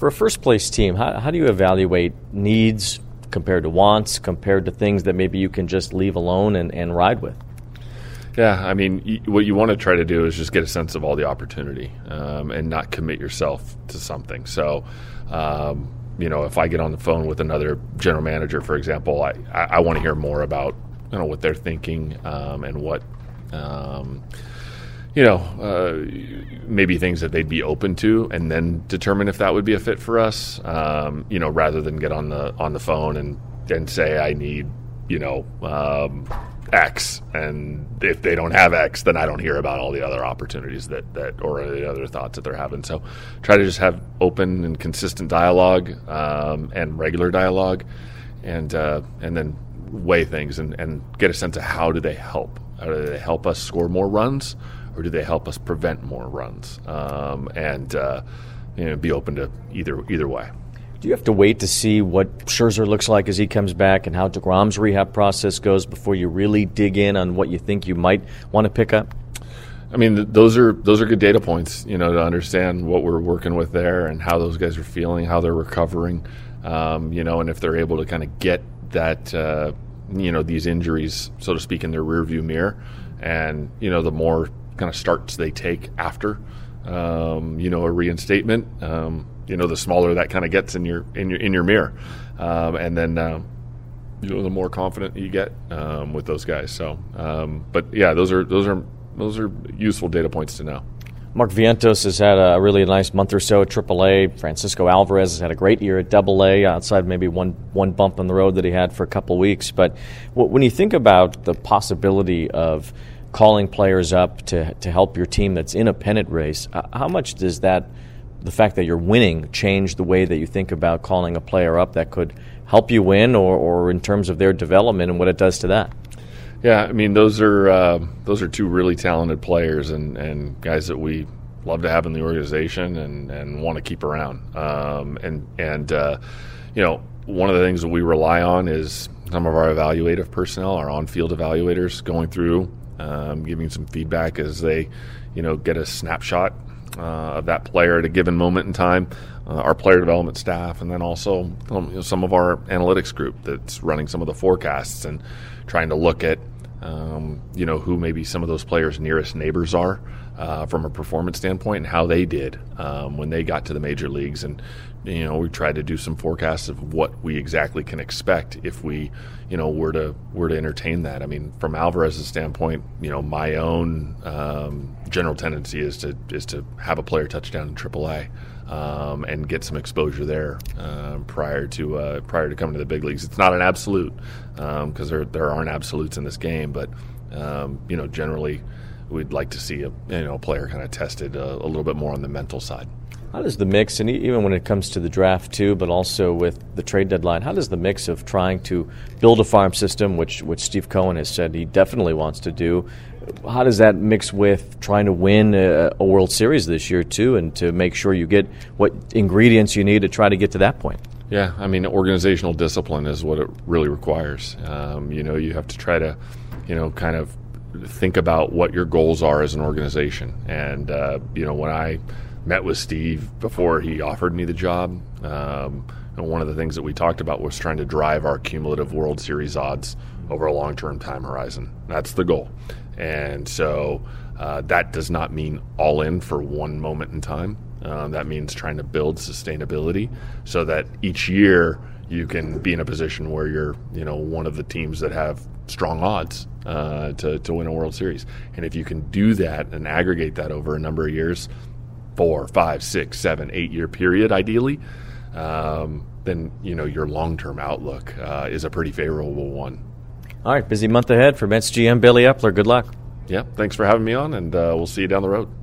For a first-place team, how do you evaluate needs compared to wants, compared to things that maybe you can just leave alone and ride with? Yeah, I mean, what you want to try to do is just get a sense of all the opportunity and not commit yourself to something. So, you know, if I get on the phone with another general manager, for example, I want to hear more about, you know, what they're thinking and what, you know, maybe things that they'd be open to, and then determine if that would be a fit for us, you know, rather than get on the phone and say, I need, you know, X, and if they don't have X, then I don't hear about all the other opportunities that or the other thoughts that they're having. So try to just have open and consistent dialogue and regular dialogue, and then weigh things and get a sense of how do they help. Do they help us score more runs, or do they help us prevent more runs? You know, be open to either way. Do you have to wait to see what Scherzer looks like as he comes back and how DeGrom's rehab process goes before you really dig in on what you think you might want to pick up? I mean, those are good data points, you know, to understand what we're working with there and how those guys are feeling, how they're recovering, you know, and if they're able to kind of get that, you know, these injuries, so to speak, in their rearview mirror, and, you know, the more kind of starts they take after, you know, a reinstatement, you know, the smaller that kind of gets in your mirror, and then you know, the more confident you get with those guys. So, but yeah, those are useful data points to know. Mark Vientos has had a really nice month or so at AAA. Francisco Alvarez has had a great year at AA, outside maybe one bump on the road that he had for a couple weeks. But when you think about the possibility of calling players up to help your team that's in a pennant race, how much does that, the fact that you're winning, change the way that you think about calling a player up that could help you win, or in terms of their development and what it does to that? Yeah, I mean, those are two really talented players and guys that we love to have in the organization and want to keep around. You know, one of the things that we rely on is some of our evaluative personnel, our on-field evaluators, going through, giving some feedback as they, you know, get a snapshot of that player at a given moment in time, our player development staff, and then also you know, some of our analytics group that's running some of the forecasts and trying to look at, you know, who maybe some of those players' nearest neighbors are from a performance standpoint and how they did when they got to the major leagues. And, you know, we tried to do some forecasts of what we exactly can expect if we, you know, were to entertain that. I mean, from Alvarez's standpoint, you know, my own general tendency is to have a player touchdown in AAA and get some exposure there prior to coming to the big leagues. It's not an absolute because there aren't absolutes in this game, but you know, generally we'd like to see a player kind of tested a little bit more on the mental side. How does the mix, and even when it comes to the draft too, but also with the trade deadline, how does the mix of trying to build a farm system, which Steve Cohen has said he definitely wants to do, how does that mix with trying to win a World Series this year too, and to make sure you get what ingredients you need to try to get to that point? Yeah, I mean, organizational discipline is what it really requires. You know, you have to try to, you know, kind of think about what your goals are as an organization. And, you know, when I met with Steve before he offered me the job, and one of the things that we talked about was trying to drive our cumulative World Series odds over a long-term time horizon. That's the goal. And so that does not mean all in for one moment in time. That means trying to build sustainability so that each year you can be in a position where you're, you know, one of the teams that have strong odds to win a World Series. And if you can do that and aggregate that over a number of years, 4, 5, 6, 7, 8 year period, ideally, then, you know, your long-term outlook is a pretty favorable one. All right, busy month ahead for Mets GM Billy Eppler. Good luck. Yeah, thanks for having me on, and we'll see you down the road.